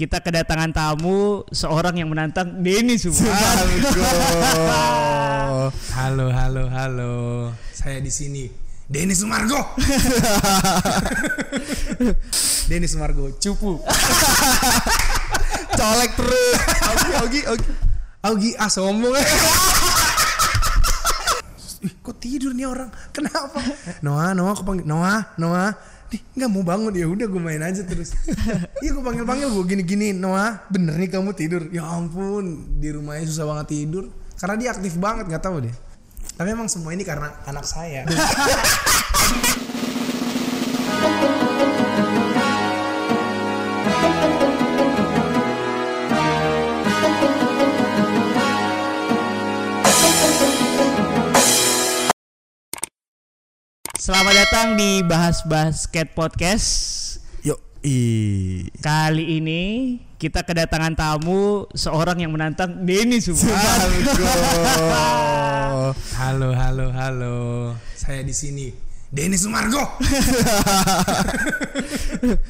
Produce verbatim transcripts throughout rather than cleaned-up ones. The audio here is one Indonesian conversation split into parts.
kita kedatangan tamu seorang yang menantang Denny Sumargo. Halo, halo, halo. Saya di sini. Denny Sumargo. Denny Sumargo cupu. Colek terus. Augi, Augi, Augi. Augi ah sombong. Ih, kok tidur nih orang? Kenapa? Noah, Noah, aku panggil Noah, Noah. Nih nggak mau bangun, ya udah gue main aja terus. Iya gue panggil panggil gue gini gini Noah, bener nih kamu tidur. Ya ampun, di rumahnya susah banget tidur karena dia aktif banget, nggak tahu deh. Tapi emang semua ini karena anak saya. Selamat datang di Bahas Basket Podcast. Yo, i. Kali ini kita kedatangan tamu seorang yang menantang Denny Sumargo. Halo, halo, halo. Saya di sini. Denny Sumargo.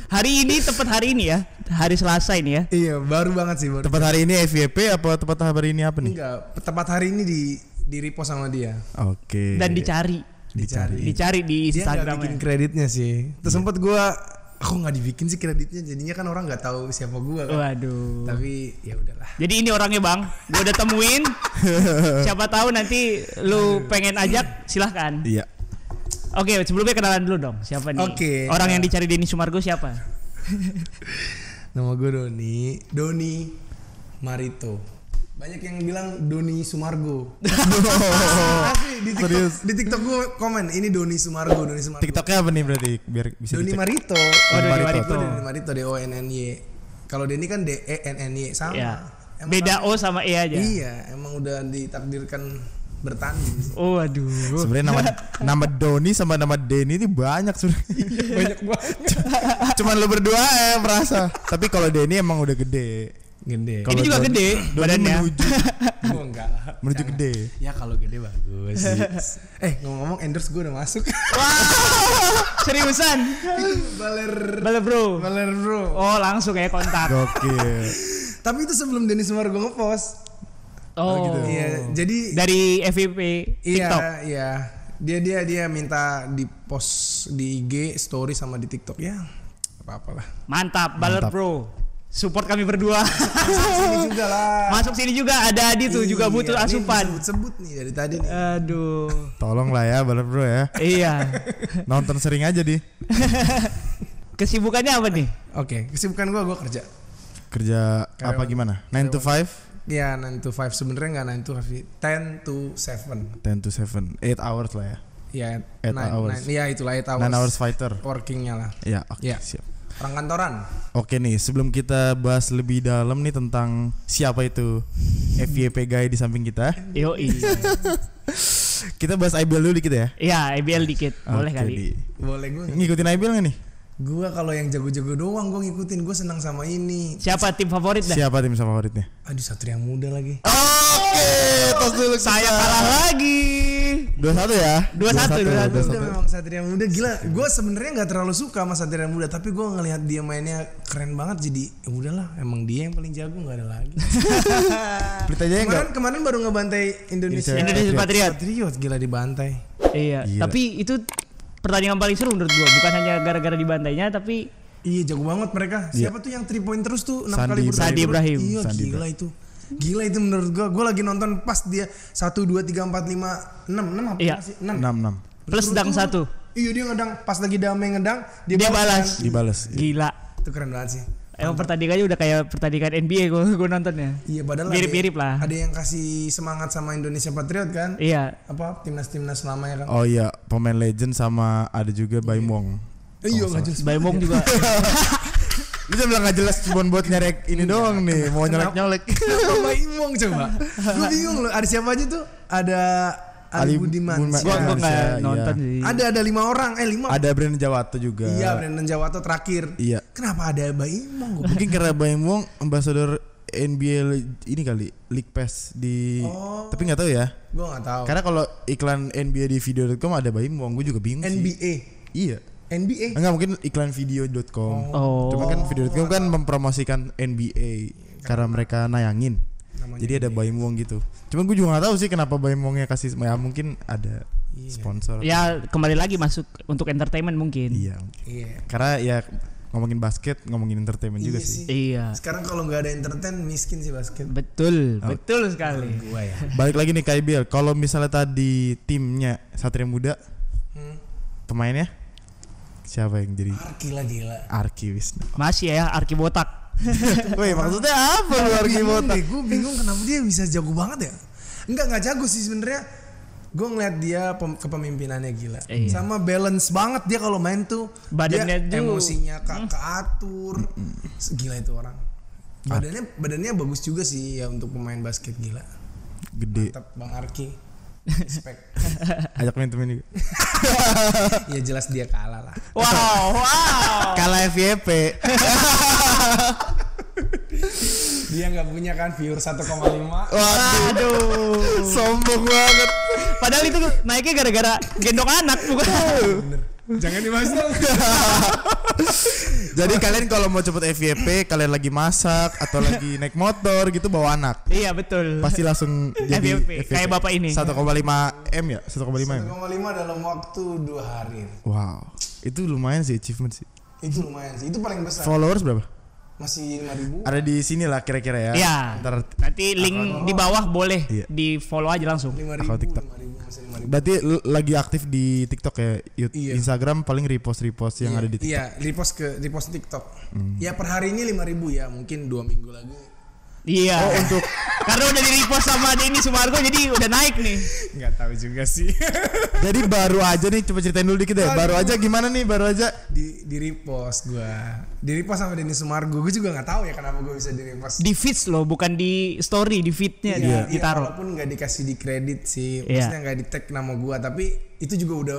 Hari ini tepat hari ini ya. Hari Selasa ini ya. Iya, baru banget sih baru. Tepat hari ini F V P apa tepat hari ini apa nih? Enggak, tepat hari ini di di repost sama dia. Oke. Okay. Dan dicari. Dicari. Dicari di Instagram. Dia bikin kreditnya sih. Terus sempat gue, aku nggak dibikin sih kreditnya. Jadinya kan orang nggak tahu siapa gue. Kan? Waduh. Tapi ya udahlah. Jadi ini orangnya bang, gue udah temuin. Siapa tahu nanti lu pengen ajak, silahkan. Iya. Oke, sebelumnya kenalan dulu dong. Siapa nih? Oke. Orang yang dicari Denny Sumargo siapa? Nama gue Donny, Donny Marito. Banyak yang bilang Donny Sumargo. Asli di TikTok, di TikTok gue komen ini Donny Sumargo, Donny Sumargo. TikToknya apa nih berarti biar bisa Donny dicek. Marito. Oh, Donny Marito. Donny Marito D O N N Y. Kalau Denny kan D E N N Y sama. Ya. Beda O sama E aja. Iya, emang udah ditakdirkan bertanding. Oh, aduh. Sebenarnya nama nama Donny sama nama Denny ini banyak sebenarnya. Banyak banget. Cuman lo berdua eh merasa. Tapi kalau Denny emang udah gede. Gede. Ini juga gede badannya. Menuju, oh, enggak lah. Menuju jangan. Gede. Ya kalau gede bagus. Eh ngomong-ngomong endorse gue udah masuk. Wow, seriusan? Baler. Baler bro. Baler bro. Oh langsung ya kontak. Gokil. Tapi itu sebelum Denny Sumargo ngepost. Oh. Gitu. Iya. Jadi dari F V P TikTok. Iya. Iya. Dia dia dia minta di post di I G story sama di TikTok ya. Apa-apalah. Mantap. Baler Mantap. Bro. Support kami berdua. Masuk sini juga lah. Masuk sini juga ada Adi tuh juga butuh asupan. Sebut nih dari tadi. Nih. Aduh. Tolong lah ya, Baler Bro ya. Iya. Nonton sering aja di. Kesibukannya apa nih? Oke, okay. Kesibukan gua gua kerja. Kerja Karyawan. Apa gimana? nine to five? Iya, nine to five sebenarnya enggak nine to five. ten to seven. ten to seven. eight hours lah ya. Iya, eight hours. Iya, itulah eight hours. nine hours fighter. Workingnya lah. Iya, oke. Okay, ya. Siap. Orang kantoran. Oke nih, sebelum kita bahas lebih dalam nih tentang siapa itu F Y P guy di samping kita. Yo, iya. Kita bahas I B L dulu dikit ya. Iya, I B L dikit. Boleh okay, kali. Di. Boleh gue. Ngikutin I B L enggak nih? Gua kalau yang jago-jago doang gua ngikutin, gua senang sama ini. Siapa tim favorit dah? Siapa tim favoritnya? Aduh, Satria Muda lagi. Oke, okay, oh, tos dulu. Saya kita. Kalah lagi. dua satu ya. dua satu. Udah memang Satria Muda gila. Gua sebenarnya enggak terlalu suka sama Satria Muda, tapi gua ngelihat dia mainnya keren banget jadi ya udahlah, emang dia yang paling jago, enggak ada lagi. Pelita Jaya enggak? Kemarin kemarin baru ngebantai Indonesia Indonesia Patriot. Patriot gila dibantai. Iya, gila. Tapi itu pertandingan paling seru menurut gua, bukan hanya gara-gara dibantainya tapi iya jago banget mereka. Siapa yeah. tuh yang three point terus tuh enam kali berturut-turut. Sandi Ibrahim. Iya Sandi gila Ibrahim. Itu. Gila itu menurut gua. Gua lagi nonton pas dia one two three four five five six. enam apa yeah. sih? enam. enam. enam. Plus dang satu. Iya dia ngedang pas lagi Damai ngedang dia, dia balas. Dibalas. Iya. Gila. Itu keren banget sih. Emang pertandingannya udah kayak pertandingan N B A gue gue nontonnya. Iya padahal mirip-mirip lah. Ada yang kasih semangat sama Indonesia Patriot kan? Iya. Apa timnas-timnas namanya kan? Oh iya, pemain legend sama ada juga Baim Wong. Iya enggak jelas. Baim Wong juga. Lu jangan bilang enggak jelas cuma buat nyerek ini doang nih, mau nyolek-nyolek. Baim Wong coba. Lu bingung lu ada siapa aja tuh? Ada Ali Budiman, gua gua nggak nonton sih. Ada ada lima orang, eh lima. Ada Brandon Jawato juga. Iya Brandon Jawato terakhir. Iya. Kenapa ada Baim Wong? Mungkin karena Baim Wong ambassador N B A ini kali, League Pass di. Oh. Tapi nggak tahu ya. Gua nggak tahu. Karena kalau iklan N B A di video dot com ada Baim Wong, gua juga bingung. N B A. Sih. Iya. N B A? Enggak, mungkin iklan video dot com. Oh. Cuma kan video dot com kan mempromosikan N B A karena mereka nayangin. Namanya jadi ada Baim Wong gitu. Cuman gue juga gak tahu sih kenapa Baim Wongnya kasih, ya mungkin ada iya. sponsor. Ya kembali lagi masuk untuk entertainment mungkin. Iya. Iya. Karena ya ngomongin basket, ngomongin entertainment iya juga sih. Iya. Sekarang kalau nggak ada entertain miskin sih basket. Betul, oh. betul sekali. Gua ya. Balik lagi nih ke I B L. Kalau misalnya tadi timnya Satria Muda, hmm. pemainnya siapa yang jadi? Arki lah gila. Arki Wisna. Masih ya Arki botak. Woi maksudnya apa lu Arki botak? Gue bingung kenapa dia bisa jago banget ya? Enggak nggak jago sih sebenarnya. Gue ngeliat dia pem- kepemimpinannya gila. Iya. Sama balance banget dia kalau main tuh. Badannya dia emosinya ke- keatur. Gila itu orang. Badannya badannya bagus juga sih ya untuk pemain basket gila. Gede. Mantap Bang Arki. Spek. Ajak main-main juga. Ya jelas dia kalah lah. Wow, wow. Kalah F V P. Dia nggak punya kan viewer satu koma lima. Waduh, sombong banget. Padahal itu naiknya gara-gara gendong anak bukan? Bener. Jangan dimasak. Jadi kalian kalau mau cepet F Y P, kalian lagi masak atau lagi naik motor gitu bawa anak. Iya betul. Pasti langsung jadi F Y P. Kayak bapak ini. satu koma lima M ya, satu koma lima M. satu koma lima dalam waktu dua hari. Wow, itu lumayan sih achievement sih. Itu lumayan sih. Itu paling besar. Followers berapa? Masih lima ribu. Ada di sini lah kira-kira ya. Iya. Ntar nanti link di bawah boleh iya. di follow aja langsung. lima ribu. TikTok. Berarti l- lagi aktif di TikTok ya, YouTube, iya. Instagram paling repost-repost yang iya, ada di TikTok. Iya, repost ke repost TikTok. Hmm. Ya per hari ini lima ribu ya, mungkin dua minggu lagi. Iya. Oh, untuk karena udah di-repost sama Denny Sumargo jadi udah naik nih. Enggak tahu juga sih. Jadi baru aja nih, coba ceritain dulu dikit ya. Baru aja gimana nih? Baru aja di di-repost gua. Di-repost sama Denny Sumargo. Gua juga enggak tahu ya kenapa gua bisa di-repost. Di feeds loh, bukan di story, di feed-nya iya, iya. ditaruh. Walaupun enggak dikasih di kredit sih. Maksudnya enggak iya. di-tag nama gua, tapi itu juga udah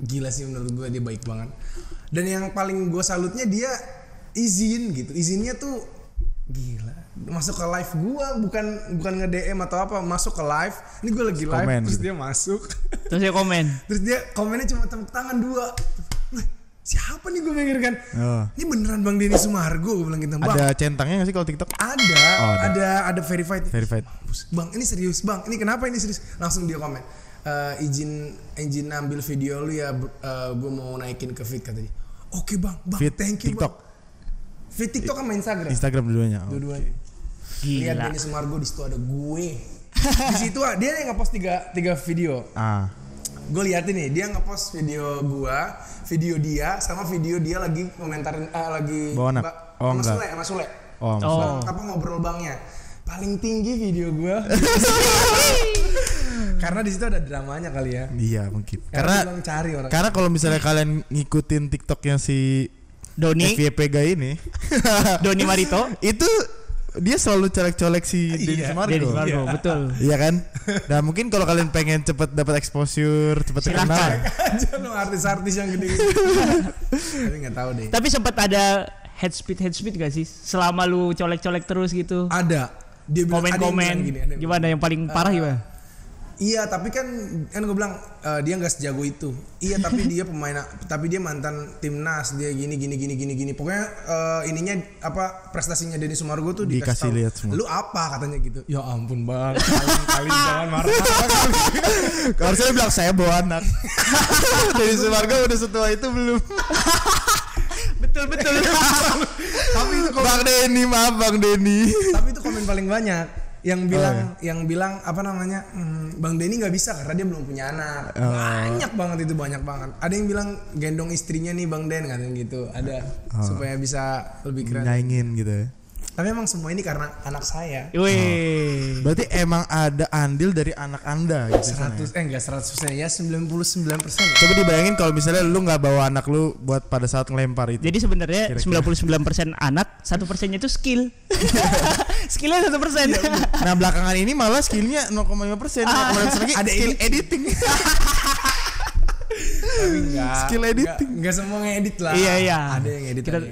gila sih menurut gua, dia baik banget. Dan yang paling gua salutnya dia izin gitu. Izinnya tuh gila, masuk ke live gue, bukan bukan nge-D M atau apa, masuk ke live. Ini gue lagi live, komen, terus gitu. Dia masuk. Terus dia komen. Terus dia komennya cuma tepuk tangan dua. Siapa nih gue mikir kan? Oh. Ini beneran Bang Denny Sumargo, gue bilang gitu. Bang, ada centangnya nggak sih kalau TikTok? Ada, oh, ada, ada, ada verified. Verified. Bang, ini serius Bang. Ini kenapa ini serius? Langsung dia komen. E, izin, izin ambil video lu ya. Uh, gue mau naikin ke feed katanya. Oke okay, Bang, Bang, feed, thank you TikTok. Bang. Fit TikTok sama Instagram. Instagram dua-duanya. Oh. Dua-duanya. Gila. Lihat Denny Sumargo di situ ada gue. Di situ dia yang nge-post tiga tiga video. Ah. Gue liatin nih, dia nge-post video gua, video dia sama video dia lagi komentarin ah, lagi Bawana. Ba- oh, Mas Sule, Mas Sule. Oh, Mas Sule. Oh. Apa ngobrol bangnya? Paling tinggi video gua. Karena di situ ada dramanya kali ya. Iya, mungkin. Karena karena, cari orang. Karena kalau misalnya kalian ngikutin TikToknya si Donny F V P guy ini Donny Marito itu dia selalu colek-colek si Denny Sumargo. Iya. Betul. Iya kan? Nah, mungkin kalau kalian pengen cepet dapat exposure, cepet terkenal. Jangan artis-artis yang gede. Tapi enggak tahu deh. Tapi sempat ada head speed head speed enggak sih? Selama lu colek-colek terus gitu. Ada. Dia bilang komen-komen gini. Ada yang gimana yang paling uh, parah gimana? Iya, tapi kan kan gue bilang uh, dia nggak sejago itu. Iya, tapi dia pemain, tapi dia mantan timnas, dia gini gini gini gini gini. Pokoknya uh, ininya apa prestasinya Denny Sumargo tuh dikasih lihat semua. Lu apa katanya gitu? Ya ampun Bang, kali-kali jangan marah-marah. Harusnya dia bilang saya bawa anak. Denny Sumargo udah setua itu belum? Betul betul. Tapi itu komen, Bang Denny, maaf Bang Denny. Tapi itu komen paling banyak. Yang bilang, oh, iya. yang bilang apa namanya, hmm, Bang Denny nggak bisa karena dia belum punya anak. Oh. Banyak banget itu, banyak banget. Ada yang bilang gendong istrinya nih Bang Den katanya gitu. Ada oh. supaya bisa lebih keren. Nyaingin gitu. Ya. Tapi emang semua ini karena anak saya. Oh. Berarti emang ada andil dari anak anda. Gitu seratus eh nggak seratus persen ya sembilan puluh sembilan persen. Ya. Coba dibayangin kalau misalnya lu nggak bawa anak lu buat pada saat ngelempar itu. Jadi sebenarnya sembilan puluh sembilan persen anak, satu persennya itu skill. Skillnya satu persen. Nah belakangan ini malah skillnya nol koma lima persen. Ah, lagi ada skill edit. editing. Tapi enggak, skill editing. Enggak, enggak semua ngedit lah. Iya iya. Ada yang edit. Kita, yang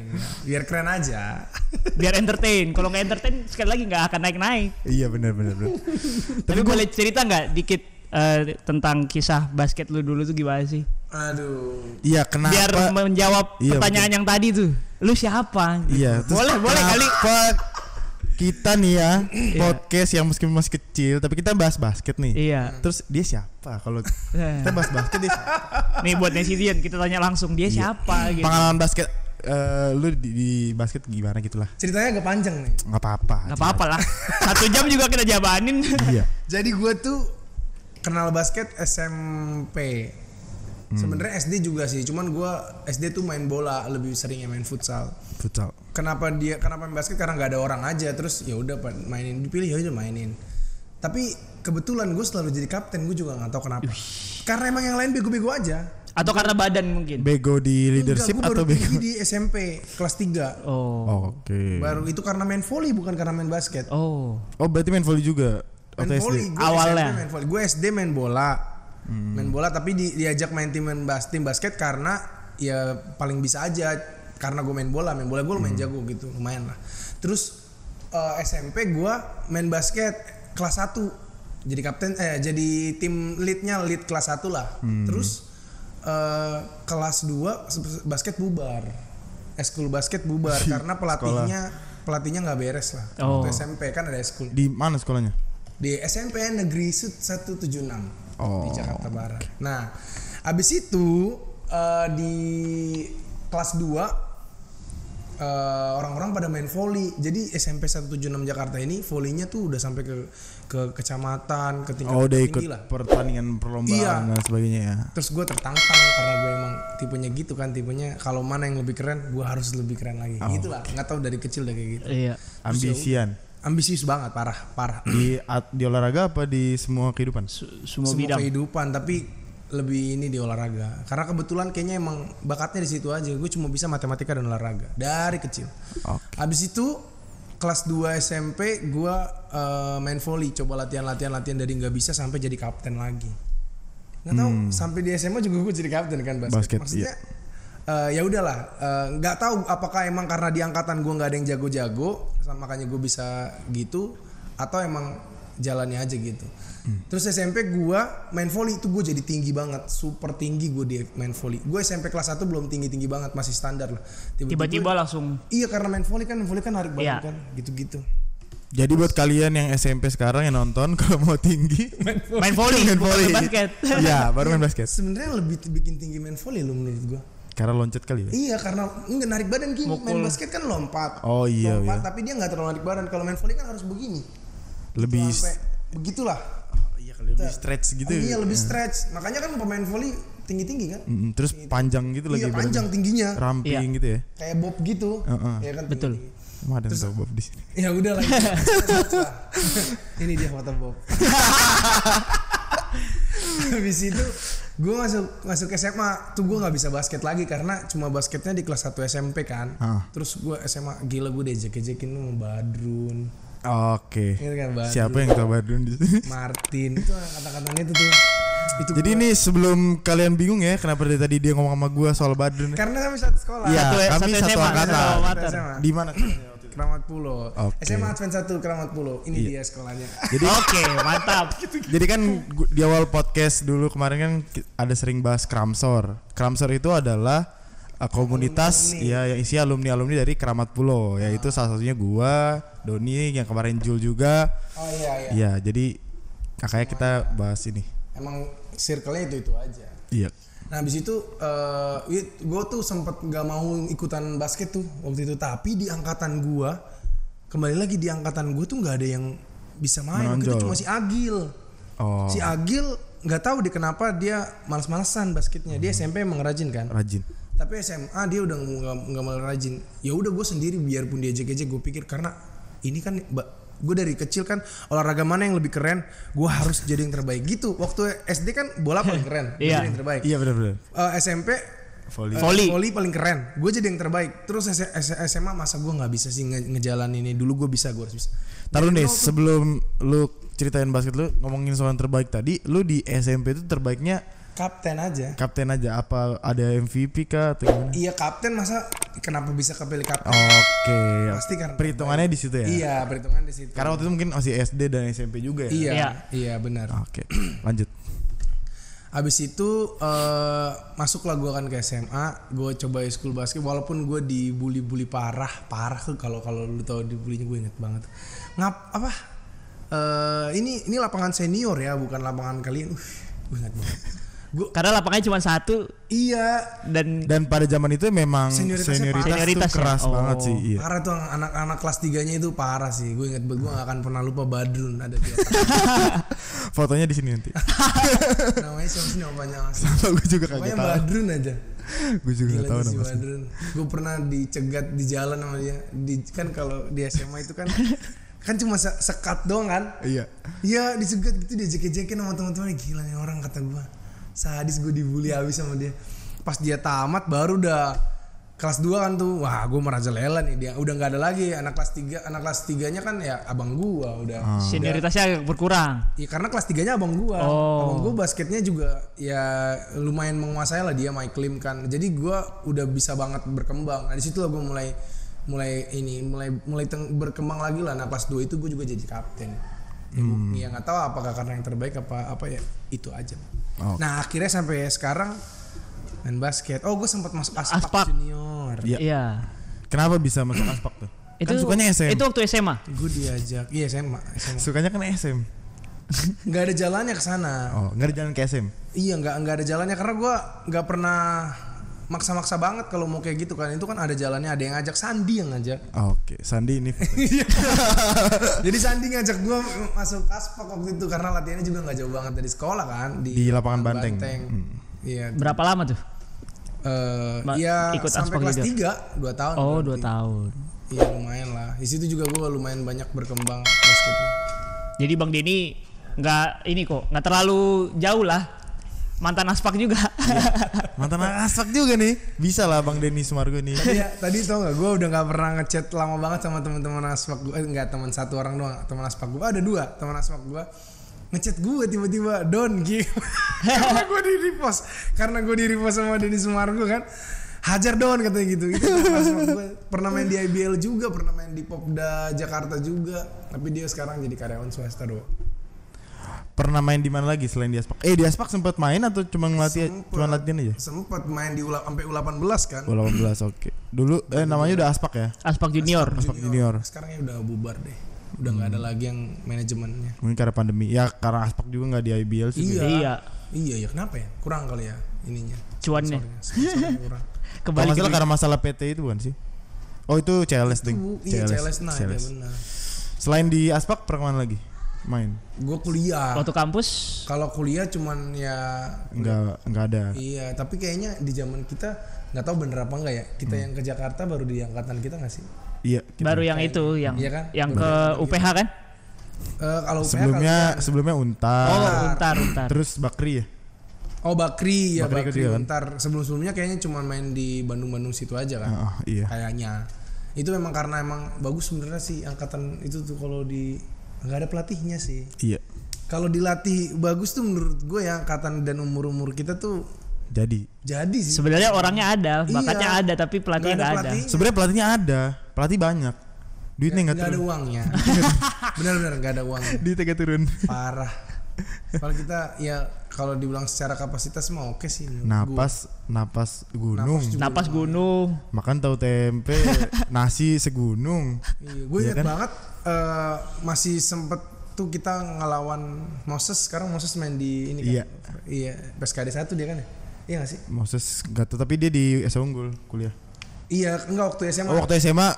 biar keren aja. Biar entertain. Kalau nggak entertain sekali lagi nggak akan naik naik. Iya benar benar benar. Tapi, Tapi boleh cerita nggak dikit uh, tentang kisah basket lu dulu tuh gimana sih? Aduh. Iya, kenapa? Biar menjawab iya, pertanyaan betul. yang tadi tuh. Lu siapa? Iya. Boleh, boleh kali. Kita nih ya, podcast yang meskipun masih kecil tapi kita bahas basket nih. Iya. Terus dia siapa? Kalau kita bahas basket dia siapa? Nih buat netizen kita tanya langsung dia iya. siapa gitu. Pengalaman basket Uh, lu di, di basket gimana gitulah. Ceritanya agak panjang nih. Enggak apa-apa. Enggak apa-apa lah. Satu jam juga kita jabanin. Iya. Jadi gue tuh kenal basket S M P. Hmm. Sebenarnya S D juga sih, cuman gue S D tuh main bola, lebih seringnya main futsal. Futsal. Kenapa dia kenapa main basket? Karena enggak ada orang aja, terus ya udah mainin, dipilih aja mainin. Tapi kebetulan gue selalu jadi kapten, gue juga enggak tahu kenapa. Uish. Karena emang yang lain bego-bego aja. Atau karena badan mungkin? Bego di leadership. Enggak, atau bego di S M P kelas tiga. Oh. Oke. Okay. Baru itu karena main volley bukan karena main basket. Oh. Oh, berarti main volley juga. Main volley awalnya. Gue S D main bola. Hmm. Main bola tapi di, diajak main tim main bas, tim basket karena ya paling bisa aja karena gue main bola, main bola gue lumayan hmm. jago gitu, lumayan lah. Terus uh, S M P gue main basket kelas satu. Jadi kapten eh jadi tim leadnya lead kelas satu lah. Hmm. Terus Uh, kelas dua basket bubar, eskul basket bubar karena pelatihnya pelatihnya nggak beres lah. Oh. Waktu S M P kan ada eskul. Di mana sekolahnya? Di S M P N Negeri seratus tujuh puluh enam oh. di Jakarta Barat. Nah, abis itu uh, di kelas dua uh, orang-orang pada main volley. Jadi S M P seratus tujuh puluh enam Jakarta ini volleynya tuh udah sampai ke ke kecamatan, ke tingkat oh, udah ikut lah. Pertandingan perlombaan iya. dan sebagainya ya. Terus gue tertantang karena gue emang tipenya gitu kan, tipenya kalau mana yang lebih keren, gue harus lebih keren lagi. Oh. Gitulah, nggak tahu dari kecil udah kayak gitu. Iya. Ambisian. Ambisius banget, parah, parah. Di di olahraga apa di semua kehidupan? Su, semua, semua bidang. Kehidupan, tapi lebih ini di olahraga. Karena kebetulan kayaknya emang bakatnya di situ aja. Gue cuma bisa matematika dan olahraga dari kecil. Okay. Abis itu kelas dua S M P gue uh, main volley, coba latihan-latihan-latihan dari gak bisa sampai jadi kapten lagi. Gak tau, hmm. sampai di S M A juga gue jadi kapten kan basket, basket maksudnya iya. uh, ya udahlah uh, gak tahu apakah emang karena di angkatan gue gak ada yang jago-jago makanya gue bisa gitu atau emang jalannya aja gitu. hmm. Terus S M P gue main volley itu gue jadi tinggi banget, super tinggi gue di main volley. Gue S M P kelas satu belum tinggi-tinggi banget, masih standar lah. Tiba-tiba, Tiba-tiba langsung. Iya, karena main volley kan, main volley kan narik badan iya. kan, gitu-gitu. Jadi terus, buat kalian yang S M P sekarang yang nonton kalau mau tinggi main volley, main volley, main volley. Main basket. Iya, baru main basket. Sebenarnya lebih bikin tinggi main volley lo menurut gue. Karena loncat kali ya? Iya, karena enggak narik badan gini. Mokul. Main basket kan lompat. Oh iya. Lompat, iya. Tapi dia nggak terlalu narik badan. Kalau main volley kan harus begini. Lebih st- begitulah. Oh, iya, lebih stretch gitu. Oh, iya, lebih stretch. Makanya kan pemain volley tinggi-tinggi kan? Mm-hmm. Terus tinggi-tinggi. Panjang gitu iya, lagi. Iya, panjang badan. Tingginya. Ramping iya. gitu ya. Kayak bob gitu. Uh-uh. Ya kan. Betul. Emang ada foto bob di sini. Ya udah lah. Ini dia foto bob. Habis itu gue masuk masuk S M A tuh gue nggak bisa basket lagi karena cuma basketnya di kelas satu S M P kan. Uh. Terus gue S M A gila, gue diajak-ajakin sama Badrun. Oke. Okay. Siapa yang tahu Badrun di sini? Martin. Itu kata-katanya itu tuh. Itu jadi ini sebelum kalian bingung ya kenapa dari tadi dia ngomong sama gue soal Badrun. Karena kami satu sekolah. Iya. Kami satu, satu angkatan. Di mana? Keramat Pulo. Okay. S M Advents satu Keramat Pulo. Ini yeah. dia sekolahnya. Jadi oke, okay, mantap. Jadi kan di awal podcast dulu kemarin kan ada sering bahas Kramsor. Kramsor itu adalah komunitas alumni. Ya yang isi alumni-alumni dari Keramat Pulo, yaitu ah. salah satunya gua, Donny, yang kemarin Jul juga. Oh iya iya. Ya, jadi kakaknya kita bahas ini. Emang circle-nya itu-itu aja. Iya. Nah, habis itu uh, gua tuh sempet enggak mau ikutan basket tuh waktu itu, tapi di angkatan gua kembali lagi di angkatan gua tuh enggak ada yang bisa main. Itu cuma si Agil. Oh. Si Agil enggak tahu dia kenapa dia malas-malasan basketnya. Dia hmm. S M P emang rajin kan? Rajin. Tapi S M A dia udah nggak malah rajin. Ya udah gue sendiri biarpun diajak-ajak, gue pikir karena ini kan gue dari kecil kan olahraga mana yang lebih keren, gue harus jadi yang terbaik gitu. Waktu S D kan bola paling keren, gue jadi yang terbaik. Iya benar-benar. Uh, S M P volley. Uh, volley paling keren, gue jadi yang terbaik. Terus S M A masa gue nggak bisa sih ngejalanin ini. Dulu gue bisa, gue harus bisa. Taruh deh, sebelum lu ceritain basket lu ngomongin soal yang terbaik tadi, lu di S M P itu terbaiknya kapten aja. Kapten aja, apa ada M V P kah atau gimana? Iya, kapten masa kenapa bisa kepilih kapten? Oke. Okay. Pasti karena perhitungannya di situ ya. Iya, perhitungan di situ. Karena waktu itu mungkin masih S D dan S M P juga ya. Iya, iya benar. Oke. Okay. Lanjut. Abis itu uh, masuklah gue kan ke S M A, gue coba school basket walaupun gue dibully-bully parah, parah tuh kalau kalau lu tau dibulinya gue inget banget. Ngap apa? Uh, ini ini lapangan senior ya, bukan lapangan kalian. Uh, gue inget banget. Gua, karena lapangannya cuma satu. Iya. Dan dan pada zaman itu memang senioritas, senioritas, senioritas tuh keras ya? oh. banget sih. Iya. Parah tuh anak-anak kelas tiganya itu parah sih. Gue inget banget, gue gak akan pernah lupa Badrun ada di otak. Fotonya di sini nanti. Namanya siapa sih namanya? Sama gue juga kagak tahu. Badrun aja. Gue juga gak tahu namanya. Badrun. Gue pernah dicegat di jalan sama dia. Di, kan kalau di S M A itu kan kan cuma se- sekat doang kan? Iya. Iya, dicegat gitu dia jek-jekin sama teman-teman, gila nih orang kata gue. Sadis, gue dibully habis sama dia. Pas dia tamat baru udah kelas dua kan tuh. Wah, gue merajalela nih, dia udah enggak ada lagi anak kelas tiga. Anak kelas tiganya kan ya abang gua udah. Hmm. Senioritasnya berkurang. Iya, karena kelas tiganya abang gua. Oh. Abang gua basketnya juga ya lumayan menguasai lah dia, Michaelim kan. Jadi gua udah bisa banget berkembang. Nah, di situ lah gua mulai mulai ini, mulai mulai teng- berkembang lagi lah. Nah, kelas dua itu gua juga jadi kapten. Ya, hmm. ya gak tahu apakah karena yang terbaik apa apa ya itu aja. Oh. Nah akhirnya sampai sekarang main basket. Oh gue sempat masuk Aspac, Aspac Junior. Iya. Ya. Kenapa bisa masuk Aspac tuh? Itu kan sukanya S M. Itu waktu S M A. Gue diajak. Iya S M A. S M A. Sukanya kan S M. Gak ada jalannya ke sana. Oh gak ada jalan ke S M. Iya gak gak ada jalannya karena gue gak pernah maksa-maksa banget kalau mau kayak gitu kan. Itu kan ada jalannya, ada yang ngajak, Sandi yang ngajak. Oke, okay. Sandi ini. Jadi Sandi ngajak gue masuk Aspac waktu itu karena latihannya juga nggak jauh banget dari sekolah kan, di, di lapangan Banteng. Iya. Hmm. Berapa lama tuh? Uh, iya sampai kelas tiga, dua tahun. Oh, dua tahun. Iya lumayan lah. Di situ juga gue lumayan banyak berkembang basketnya. Jadi Bang Denny nggak ini kok, nggak terlalu jauh lah. Mantan Aspac juga. Mantan Aspac juga nih. Bisa lah Bang Denny Sumargo nih. Tadi, ya, tadi tau gak, gue udah gak pernah ngechat lama banget sama teman-teman Aspac gue. Eh, gak teman satu orang doang, teman Aspac gue. Oh, ada dua teman Aspac gue. Ngechat gue tiba-tiba, Don gitu. Karena gue di repost. Karena gue di repost sama Denny Sumargo kan. Hajar Don katanya gitu. Itu gue. Pernah main di I B L juga, pernah main di Popda Jakarta juga. Tapi dia sekarang jadi karyawan swasta doang. Pernah main di mana lagi selain di Aspac? Eh di Aspac sempat main atau cuma ngelatih, cuma latihan aja? Sempat main di ula, sampai U delapan belas kan? U delapan belas oke. Okay. Dulu eh namanya udah Aspac ya? Aspac Junior. Aspac Junior. Junior. Sekarang ya udah bubar deh. Udah enggak hmm. ada lagi yang manajemennya. Mungkin karena pandemi. Ya karena Aspac juga enggak di I B L sih. Iya. Iya. Iya ya kenapa ya? Kurang kali ya ininya. Cuannya. Sponsornya kurang. Kebalik lagi karena masalah P T itu bukan sih? Oh itu C L S ding. Iya C L S nah ya benar. Selain di Aspac pernah mana lagi? Main. Gue kuliah. Waktu kampus? Kalau kuliah cuman ya enggak enggak ada. Iya, tapi kayaknya di zaman kita enggak tahu bener apa enggak ya. Kita hmm. yang ke Jakarta baru di angkatan kita enggak sih? Iya. Baru yang itu yang iya kan? Yang baru ke U P H kan? Uh, kalau U P H sebelumnya kan, sebelumnya Untar. Oh, Untar, Untar. Terus Bakri ya? Oh, Bakri ya, Bakri, Bakri, Bakri Untar. Kan? Sebelum-sebelumnya kayaknya cuma main di Bandung-Bandung situ aja kan. Oh, iya. Kayaknya. Itu memang karena emang bagus sebenarnya sih angkatan itu tuh kalau di nggak ada pelatihnya sih. Iya. Kalau dilatih bagus tuh menurut gue ya angkatan dan umur-umur kita tuh jadi. Jadi sih. Sebenarnya orangnya ada, bakatnya iya. ada tapi pelatihnya nggak ada. ada. Sebenarnya pelatihnya ada, pelatih banyak. Duitnya nggak turun. Nggak ada uangnya. Benar-benar nggak ada uang. Duitnya nggak turun. Parah. Kalau kita ya kalau dibilang secara kapasitas mah oke sih. Napas, gua. napas gunung. Napas, napas gunung. Ya. Makan tahu tempe, nasi segunung. Iya, gue ingat ya kan? banget. Uh, masih sempet tuh kita ngelawan Moses. Sekarang Moses main di ini kan. Iya. Iya, P S K D satu dia kan ya? Iya enggak sih? Moses enggak tahu tapi dia di S M A Unggul kuliah. Iya, enggak waktu S M A. Oh, waktu S M A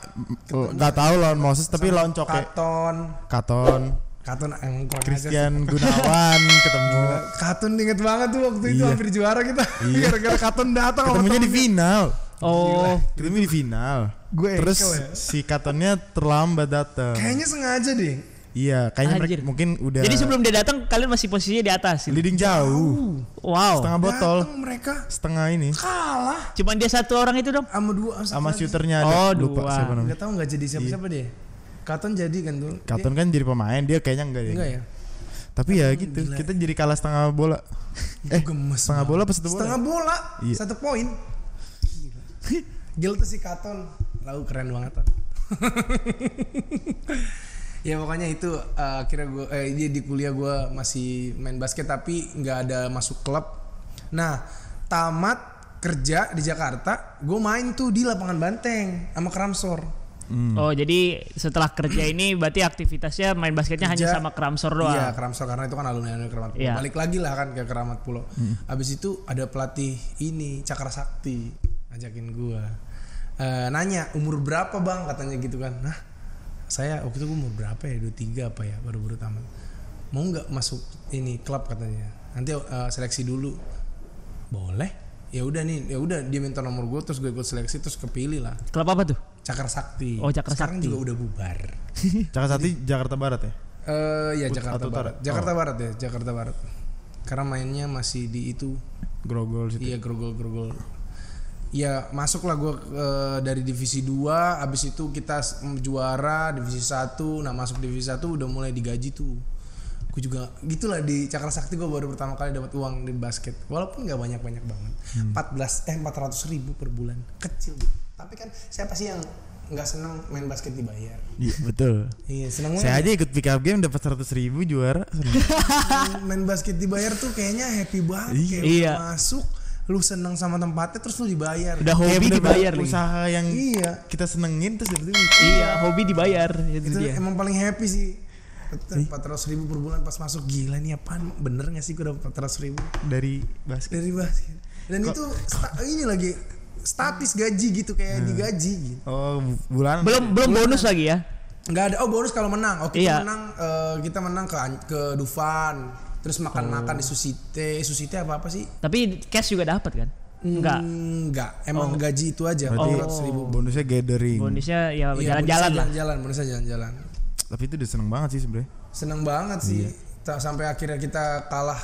enggak tahu lawan Moses tapi lawan Coke. Katon. Katon. Katon yang Christian Gunawan ketemu. Katon inget banget tuh waktu iya. itu hampir juara kita. Iya. Gara-gara Katon datang ketemunya di final. Oh, ketemu di final. Gue terus ya? Si Katonnya terlambat datang. Kayaknya sengaja deh. Iya, kayaknya mereka mungkin udah. Jadi sebelum dia datang kalian masih posisinya di atas. Gitu? Leading jauh. Wow. Setengah botol. Mereka setengah ini. Kalah. Cuman dia satu orang itu dong. Sama dua. Sama shooternya ada. Oh, lupa dua. Siapa namanya. Enggak tahu enggak jadi siapa-siapa iya. dia. Katon jadi kan tuh. Katon kan jadi pemain, dia kayaknya enggak deh. Enggak ya. Tapi ya gitu, gila. Kita jadi kalah setengah bola. eh, gemes. Setengah bola apa satu bola? Setengah bola. Iya. Satu poin. Gil tuh si Katon, lalu keren banget kan. Ya pokoknya itu uh, akhirnya gue, eh, dia di kuliah gue masih main basket tapi nggak ada masuk klub. Nah, tamat kerja di Jakarta, gue main tuh di lapangan Banteng sama Kramsor. Hmm. Oh, jadi setelah kerja ini berarti aktivitasnya main basketnya kerja, hanya sama Kramsor doang. Iya, Kramsor karena itu kan alumni-alumni Keramat Pulo. Ya. Balik lagi lah kan ke Keramat Pulo. Hmm. Abis itu ada pelatih ini, Cakra Sakti, ngajakin gue. E, nanya, umur berapa bang? Katanya gitu kan. Nah, saya waktu itu umur berapa ya? dua puluh tiga apa ya? Baru-baru tamat. Mau nggak masuk ini klub katanya? Nanti uh, seleksi dulu. Boleh. Ya udah nih, ya udah dia minta nomor gue, terus gue ikut seleksi, terus kepilih lah. Klub apa tuh? Cakra Sakti. Oh, Cakra Sakti. Sekarang juga udah bubar. Cakra Sakti Jakarta Barat ya? Eh uh, ya Ut- Jakarta Barat. Jakarta oh. Barat ya, Jakarta Barat. Karena mainnya masih di itu Grogol situ. Iya, Grogol Grogol. Ya masuk lah gue uh, dari divisi dua, abis itu kita juara divisi satu. Nah masuk divisi satu udah mulai digaji tuh. Gue juga gitulah di Cakra Sakti gue baru pertama kali dapat uang di basket, walaupun nggak banyak banyak banget, empat belas eh empat ratus ribu per bulan, kecil bu. Tapi kan siapa sih yang nggak senang main basket dibayar? Iya betul. Iya senang. Saya aja ikut pick up game dapat seratus ribu juara. Main basket dibayar tuh kayaknya happy banget. Kayak iya. Masuk, lu seneng sama tempatnya terus lu dibayar. Udah hobi ya, dibayar nih. Usaha yang iya. Kita senengin terus dapat duit. Iya hobi dibayar. Itu, itu dia. Emang paling happy sih. empat ratus ribu per bulan pas masuk, gila nih apaan, bener gak sih gue dapet empat ratus ribu dari basket dari basket dan kok, itu sta- ini lagi statis gaji gitu kayak hmm. digaji gitu. Oh bulan belum belum bonus bulan. Lagi ya nggak ada. Oh bonus kalau menang. Oke oh, iya. menang uh, kita menang ke ke Dufan terus makan makan oh. di Susi Tea Susi Tea apa apa sih tapi cash juga dapat kan? Enggak. Enggak, emang oh. gaji itu aja empat ratus ribu. Bonusnya gathering, bonusnya ya jalan-jalan lah, jalan bonusnya jalan-jalan. Tapi itu udah seneng banget sih sebenarnya. Seneng banget sih. Iya. Sampai akhirnya kita kalah.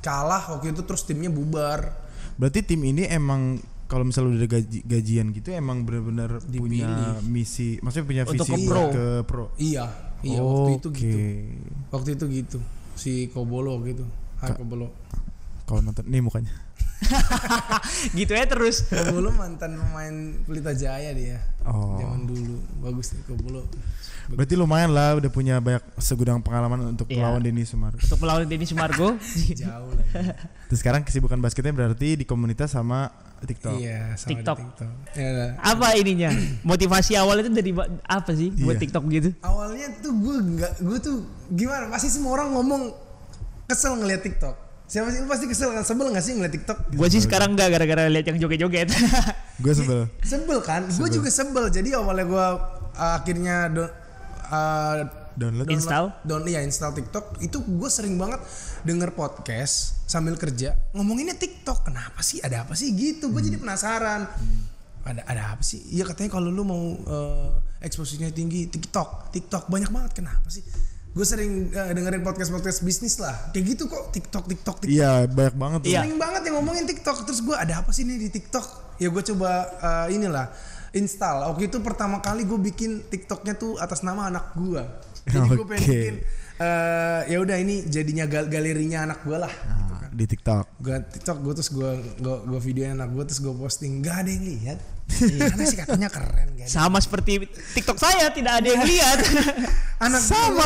Kalah waktu itu terus timnya bubar. Berarti tim ini emang kalau misalnya udah gaji, gajian gitu emang benar-benar punya misi, maksudnya punya visi ke pro. Ke pro. Iya, iya oh, waktu itu okay. gitu. Waktu itu gitu. Si Kobolo gitu. Hai Ka- Kobolo. Kalau nonton nih mukanya. Gitu ya terus. Kobolo mantan pemain Pelita Jaya dia. Oh. Zaman dulu. Bagus nih Kobolo. Berarti lumayan lah udah punya banyak segudang pengalaman untuk yeah. melawan Denny Sumargo. Untuk melawan Denny Sumargo jauh lah. Ya. Terus sekarang kesibukan basketnya berarti di komunitas sama TikTok. Iya, sama TikTok. TikTok. Ya, apa ininya? Motivasi awalnya itu dari apa sih yeah. buat TikTok gitu? Awalnya tuh gue enggak gue tuh gimana? Pasti semua orang ngomong kesel ngelihat TikTok. Siapa sih pasti kesel kan, sebel enggak sih ngeliat TikTok? Gue sih sekarang enggak gara-gara lihat yang joget-joget. Gue sebel. Sebel kan? Gue juga sebel. Jadi awalnya gue uh, akhirnya do- Uh, download, install, download, ya install TikTok. Itu gue sering banget denger podcast sambil kerja ngomonginnya TikTok. Kenapa sih? Ada apa sih gitu? Gue hmm. jadi penasaran. Hmm. Ada ada apa sih? Iya katanya kalau lu mau uh, eksposisinya tinggi TikTok, TikTok banyak banget. Kenapa sih? Gue sering uh, dengerin podcast podcast bisnis lah. Kayak gitu kok TikTok, TikTok, TikTok. Iya banyak banget. Tuh. Sering ya. banget yang ngomongin TikTok. Terus gue ada apa sih nih di TikTok? Ya gue coba uh, inilah. Install. Waktu itu pertama kali gue bikin TikToknya tuh atas nama anak gue. Jadi okay. gue pengen bikin uh, ya udah ini jadinya gal- galerinya anak gue lah. Nah, gitu kan. Di TikTok. Gue TikTok gue terus gue gue videoin anak gue terus gue posting. Gak ada yang lihat. Karena sih katanya keren. Gak ada. Sama seperti TikTok saya tidak ada yang lihat. Anak sama.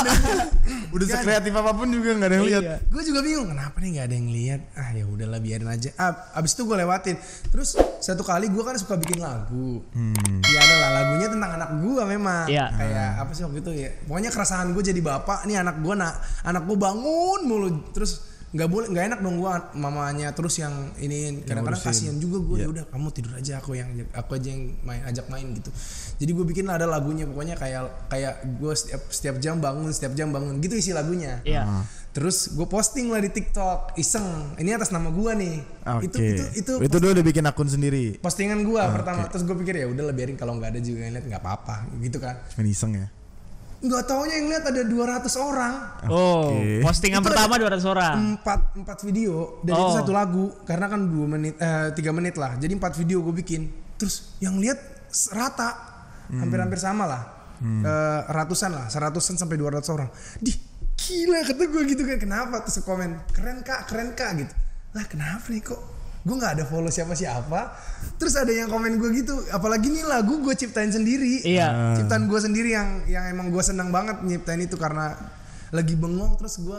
Udah sekreatif apapun juga nggak ada yang lihat. Gue juga bingung kenapa nih nggak ada yang lihat. Ah ya udahlah biarin aja. Ah, abis itu gue lewatin. Terus satu kali gue kan suka bikin lagu. Hmm. Ya ada lah lagunya tentang anak gue memang. Ya. Kayak apa sih waktu itu ya. Pokoknya kerasahan gue jadi bapak. Nih anak gue nak anak gue bangun mulu. Terus nggak boleh nggak enak dong gue mamanya terus yang ini kadang-kadang kasihan juga gue. Yeah. Udah kamu tidur aja aku yang aku aja yang main ajak main gitu. Jadi gue bikin ada lagunya pokoknya kayak kayak gue setiap, setiap jam bangun setiap jam bangun gitu isi lagunya. Yeah. Uh-huh. Terus gue posting lah di TikTok iseng ini atas nama gue nih. Okay. Itu itu itu itu dulu udah bikin akun sendiri. Postingan gue uh, pertama okay. terus gue pikir ya udah biarin kalau nggak ada juga yang lihat nggak apa-apa gitu kan. Cuma iseng ya. Nggak taunya yang lihat ada dua ratus orang. Oh, okay. Postingan itu pertama dua ratus orang. empat empat video dan oh. itu satu lagu karena kan dua menit eh tiga menit lah. Jadi empat video gue bikin. Terus yang lihat rata hmm. hampir-hampir sama lah. Hmm. E, ratusan lah, seratusan sampai dua ratus orang. Di gila kata gue gitu kan. Kenapa terus komen? Keren Kak, keren Kak gitu. Lah kenapa nih kok gue nggak ada follow siapa-siapa, terus ada yang komen gue gitu, apalagi nih lagu gue ciptain sendiri, iya. ciptaan gue sendiri yang yang emang gue senang banget nyiptain itu karena lagi bengong terus gue,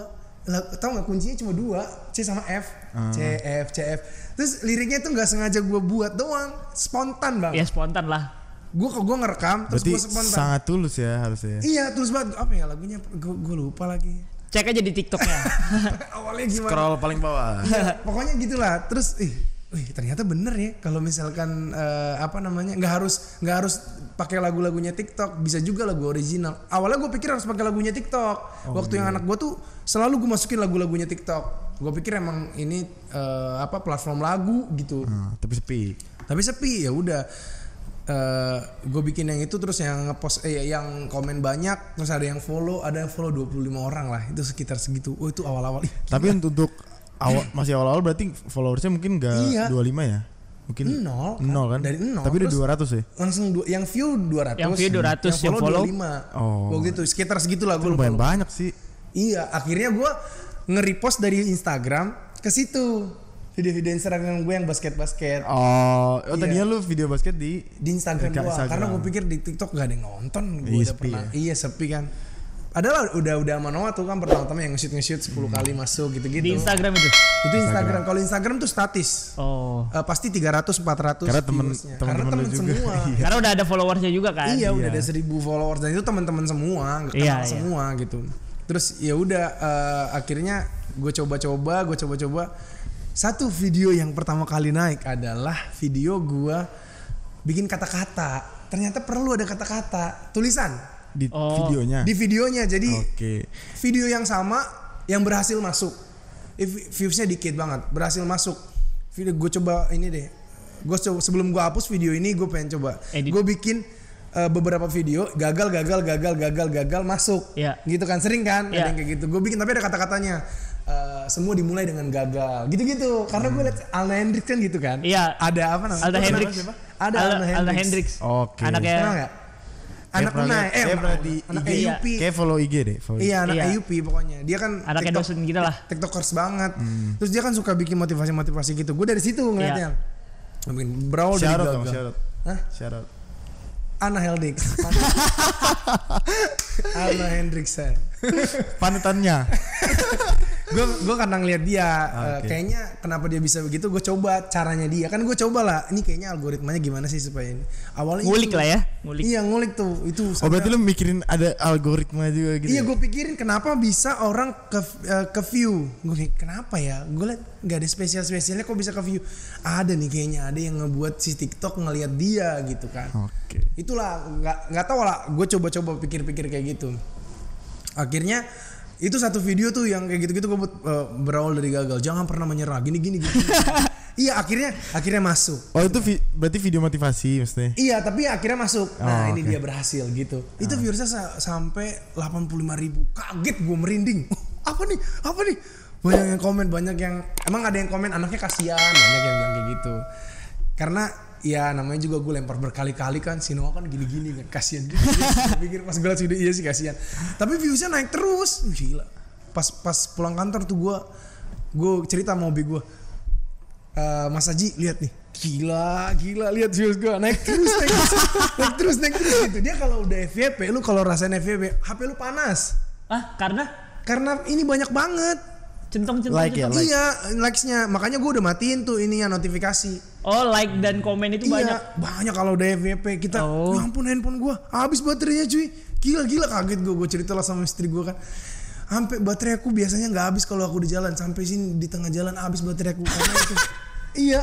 tau nggak kuncinya cuma dua, C sama F. hmm. C F C F. Terus liriknya tuh nggak sengaja gue buat doang, spontan bang. Ya spontan lah. Gue kok gue ngerekam terus gue spontan. Sangat tulus ya harusnya. Iya tulus banget. Apa ya lagunya? Gue gue lupa lagi. Cek aja di TikToknya. Awalnya gimana? Scroll paling bawah. Ya, pokoknya gitulah. Terus ih, wih ternyata bener ya kalau misalkan uh, apa namanya nggak harus nggak harus pakai lagu-lagunya TikTok, bisa juga lagu original. Awalnya gue pikir harus pakai lagunya TikTok. Oh, waktu yeah. yang anak gue tuh selalu gue masukin lagu-lagunya TikTok. Gue pikir emang ini uh, apa platform lagu gitu. Hmm, tapi sepi. Tapi sepi ya udah. Uh, gue bikin yang itu terus yang ngepost eh yang komen banyak terus ada yang follow ada yang follow dua puluh lima orang lah itu sekitar segitu. Oh itu awal-awal. Tapi untuk, untuk awal masih awal-awal berarti followersnya mungkin enggak iya. dua puluh lima ya. Mungkin nol kan. nol kan. Dari nol. Tapi udah dua ratus ya. Langsung du- yang view dua ratus. Yang view dua ratus yang follow, yang follow dua puluh lima. Oh. Waktu itu sekitar segitulah gue. Lumayan banyak sih. Iya, akhirnya gue nge-repost dari Instagram ke situ. Video-video Instagram gue yang basket-basket. Oh, oh tadinya iya. lu video basket di di Instagram gue karena gue pikir di TikTok gak ada yang nonton. Gue udah pernah. Ya? Iya sepi kan. Adalah udah-udah sama Noah tuh kan pertama-tama yang nge-shoot-nge-shoot sepuluh hmm. kali masuk gitu-gitu. Di Instagram itu. Itu Instagram. Instagram. Kalau Instagram tuh statis. Oh. Uh, pasti tiga ratus empat ratus karena temen, karena temen semua. Iya. Karena udah ada followersnya juga kan. Iya, iya. Udah ada seribu followers dan itu teman-teman semua, enggak iya, iya. semua gitu. Terus ya udah uh, akhirnya gue coba-coba, gue coba-coba satu video yang pertama kali naik adalah video gue bikin kata-kata. Ternyata perlu ada kata-kata tulisan di oh. videonya. Di videonya jadi okay. video yang sama yang berhasil masuk. Viewsnya dikit banget, berhasil masuk. Video gue coba ini deh. Gue coba sebelum gue hapus video ini gue pengen coba. Gue bikin uh, beberapa video gagal, gagal, gagal, gagal, gagal masuk. Yeah. Gitu kan sering kan yeah. ada yang kayak gitu. Gue bikin tapi ada kata-katanya. Uh, semua dimulai dengan gagal gitu-gitu karena hmm. gue liat Anna Hendrix kan gitu kan iya ada apa namanya Anna Hendrix siapa? Ada Anna Hendrix oke anaknya enggak anak Unai eh di I G kayak follow I G deh follow iya anak iya. A U P pokoknya dia kan anaknya TikTok, dosen gitu lah tiktokers banget hmm. terus dia kan suka bikin motivasi-motivasi gitu gue dari situ ngeliatnya iya. bikin brawl dari gagal shout out shout out Anna Hendrix Anna Hendrix panutannya gue gue kadang lihat dia okay. uh, kayaknya kenapa dia bisa begitu gue coba caranya dia kan gue coba lah ini kayaknya algoritmanya gimana sih supaya ini awalnya ngulik itu, lah ya ngulik iya ngulik tuh itu oh berarti lu mikirin ada algoritma juga gitu iya gue pikirin kenapa bisa orang ke uh, ke view gue kenapa ya gue liat nggak ada spesial spesialnya kok bisa ke view ada nih kayaknya ada yang ngebuat si TikTok ngelihat dia gitu kan okay. itulah nggak nggak tahu lah gue coba-coba pikir-pikir kayak gitu akhirnya itu satu video tuh yang kayak gitu-gitu gue buat uh, berawal dari gagal. Jangan pernah menyerah. Gini-gini. Iya akhirnya akhirnya masuk. Oh itu vi- berarti video motivasi maksudnya? Iya tapi akhirnya masuk. Nah oh, ini okay. dia berhasil gitu. Ah. Itu viewersnya sa- sampai delapan puluh lima ribu. Kaget gue merinding. Apa nih? Apa nih? Banyak yang komen, banyak yang emang ada yang komen anaknya kasihan. Banyak yang bilang kayak gitu. Karena ya namanya juga gue lempar berkali-kali kan si Noah kan gini-gini kan kasihan dia pikir pas gue liat video iya sih kasihan tapi viewsnya naik terus uh, gila pas pas pulang kantor tuh gue gue cerita sama hobi gue uh, Mas Haji lihat nih gila gila lihat views gue naik terus naik terus naik terus naik terus gitu dia kalau udah F V P lu kalau rasain F V P H P lu panas ah karena karena ini banyak banget centong-centong like ya, like. Iya likesnya makanya gue udah matiin tuh ininya notifikasi oh like dan komen itu iya, banyak banyak kalau udah F V P kita oh. ya ampun handphone gue habis baterainya cuy gila-gila kaget gue gue cerita lah sama istri gue kan sampai baterai aku biasanya nggak habis kalau aku di jalan sampai sini di tengah jalan habis baterai aku karena itu iya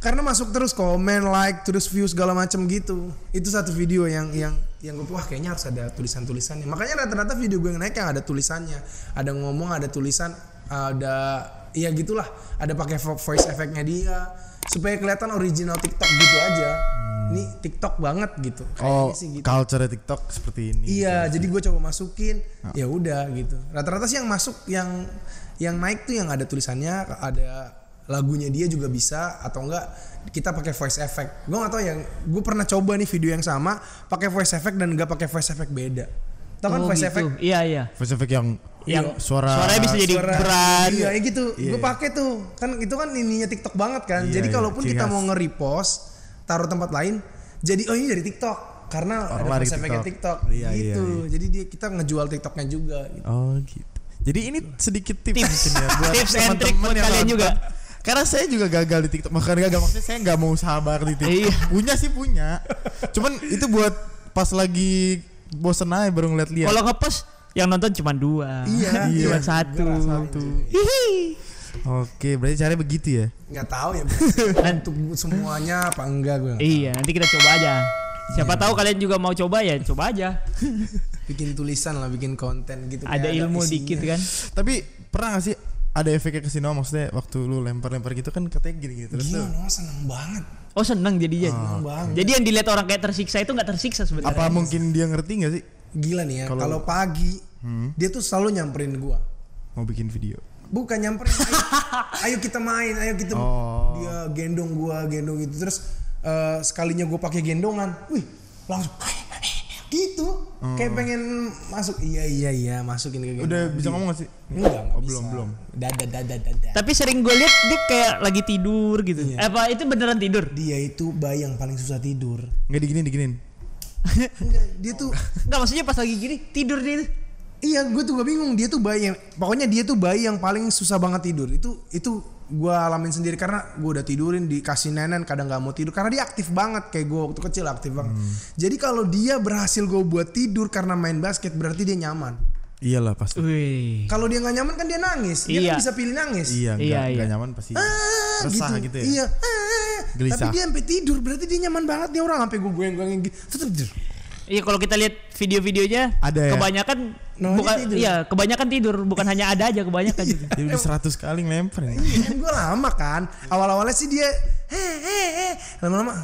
karena masuk terus komen like terus view segala macam gitu itu satu video yang yang yang gue wah kayaknya harus ada tulisan-tulisannya makanya rata-rata video gue yang naik yang ada tulisannya ada ngomong ada tulisan ada ya gitulah ada pakai voice effect-nya dia supaya kelihatan original TikTok gitu aja hmm. ini TikTok banget gitu kayaknya oh, sih gitu culture TikTok seperti ini iya gitu. Jadi gue coba masukin oh. ya udah gitu rata-rata sih yang masuk yang yang naik tuh yang ada tulisannya ada lagunya dia juga bisa atau enggak kita pakai voice effect gue nggak tahu yang gue pernah coba nih video yang sama pakai voice effect dan nggak pakai voice effect beda tau kan oh, voice gitu. Effect iya iya voice effect yang yang suara suaranya bisa jadi beran iya gitu yeah. Gue pakai tuh kan itu kan ininya TikTok banget kan yeah, jadi kalaupun yeah. kita mau nge-repost taruh tempat lain jadi oh ini dari TikTok karena oh, ada sampai TikTok yeah, gitu yeah, yeah. jadi dia kita ngejual TikToknya juga gitu. Oh gitu jadi ini sedikit tips tips, ya, buat tips and trick buat kalian juga Karena saya juga gagal di TikTok. Makanya gagal, maksudnya saya nggak mau sabar di TikTok. Punya sih punya. Cuman itu buat pas lagi bosen aja baru ngeliat-liat. Kalau ngepost yang nonton cuma dua. Iya, iya. Cuma satu. satu. Oke, berarti caranya begitu ya? Nggak tahu ya. Untuk semuanya apa enggak gue. Iya, nanti kita coba aja. Siapa iya. tahu kalian juga mau coba ya, coba aja. Bikin tulisan lah, bikin konten gitu. Ada ilmu ada dikit kan. Tapi pernah nggak sih ada efeknya ke sini? Maksudnya waktu lu lempar-lempar gitu kan katanya gini-gini terus. Gila, Noah seneng banget. Oh seneng jadinya. Oh, okay. Jadi yang dilihat orang kayak tersiksa itu nggak tersiksa sebenarnya. Apa mungkin dia ngerti nggak sih? Gila nih ya. Kalau pagi hmm? dia tuh selalu nyamperin gua. Mau bikin video. Bukan nyamperin. Ayo, ayo kita main, ayo kita. Oh. Dia gendong gua, gendong gitu terus. Uh, sekalinya gue pakai gendongan, wih langsung gitu, hmm. kayak pengen masuk, iya iya iya masukin ke gendongan. Udah bisa ngomong gak sih? Enggak, oh, belum belum. Dada dada dada. Tapi sering gue lihat dia kayak lagi tidur gitu. Iya. Apa itu beneran tidur? Dia itu bayi yang paling susah tidur. Nggak diginin diginin. Enggak, dia tuh nggak maksudnya pas lagi gini tidur dia. Iya, gue tuh gak bingung, dia tuh bayi yang, pokoknya dia tuh bayi yang paling susah banget tidur. Itu itu gue alamin sendiri karena gue udah tidurin dikasih nenen kadang gak mau tidur karena dia aktif banget kayak gue waktu kecil aktif banget. Hmm. Jadi kalau dia berhasil gue buat tidur karena main basket berarti dia nyaman. Iyalah pasti. Kalau dia nggak nyaman kan dia nangis, dia iya. kan bisa pilih nangis. Iya, nggak iya, iya. nyaman pasti. Ah, resah gitu, gitu ya. Iya. Ah, tapi dia sampai tidur berarti dia nyaman banget nih orang sampai gue goyang-goyangin gitu. Iya kalau kita lihat video-videonya ada ya? Kebanyakan no, bukan iya kebanyakan tidur bukan hanya ada aja kebanyakan juga. Dia udah seratus kali ngelempar ya. Gue lama kan. Awal-awalnya sih dia hehehe lama-lama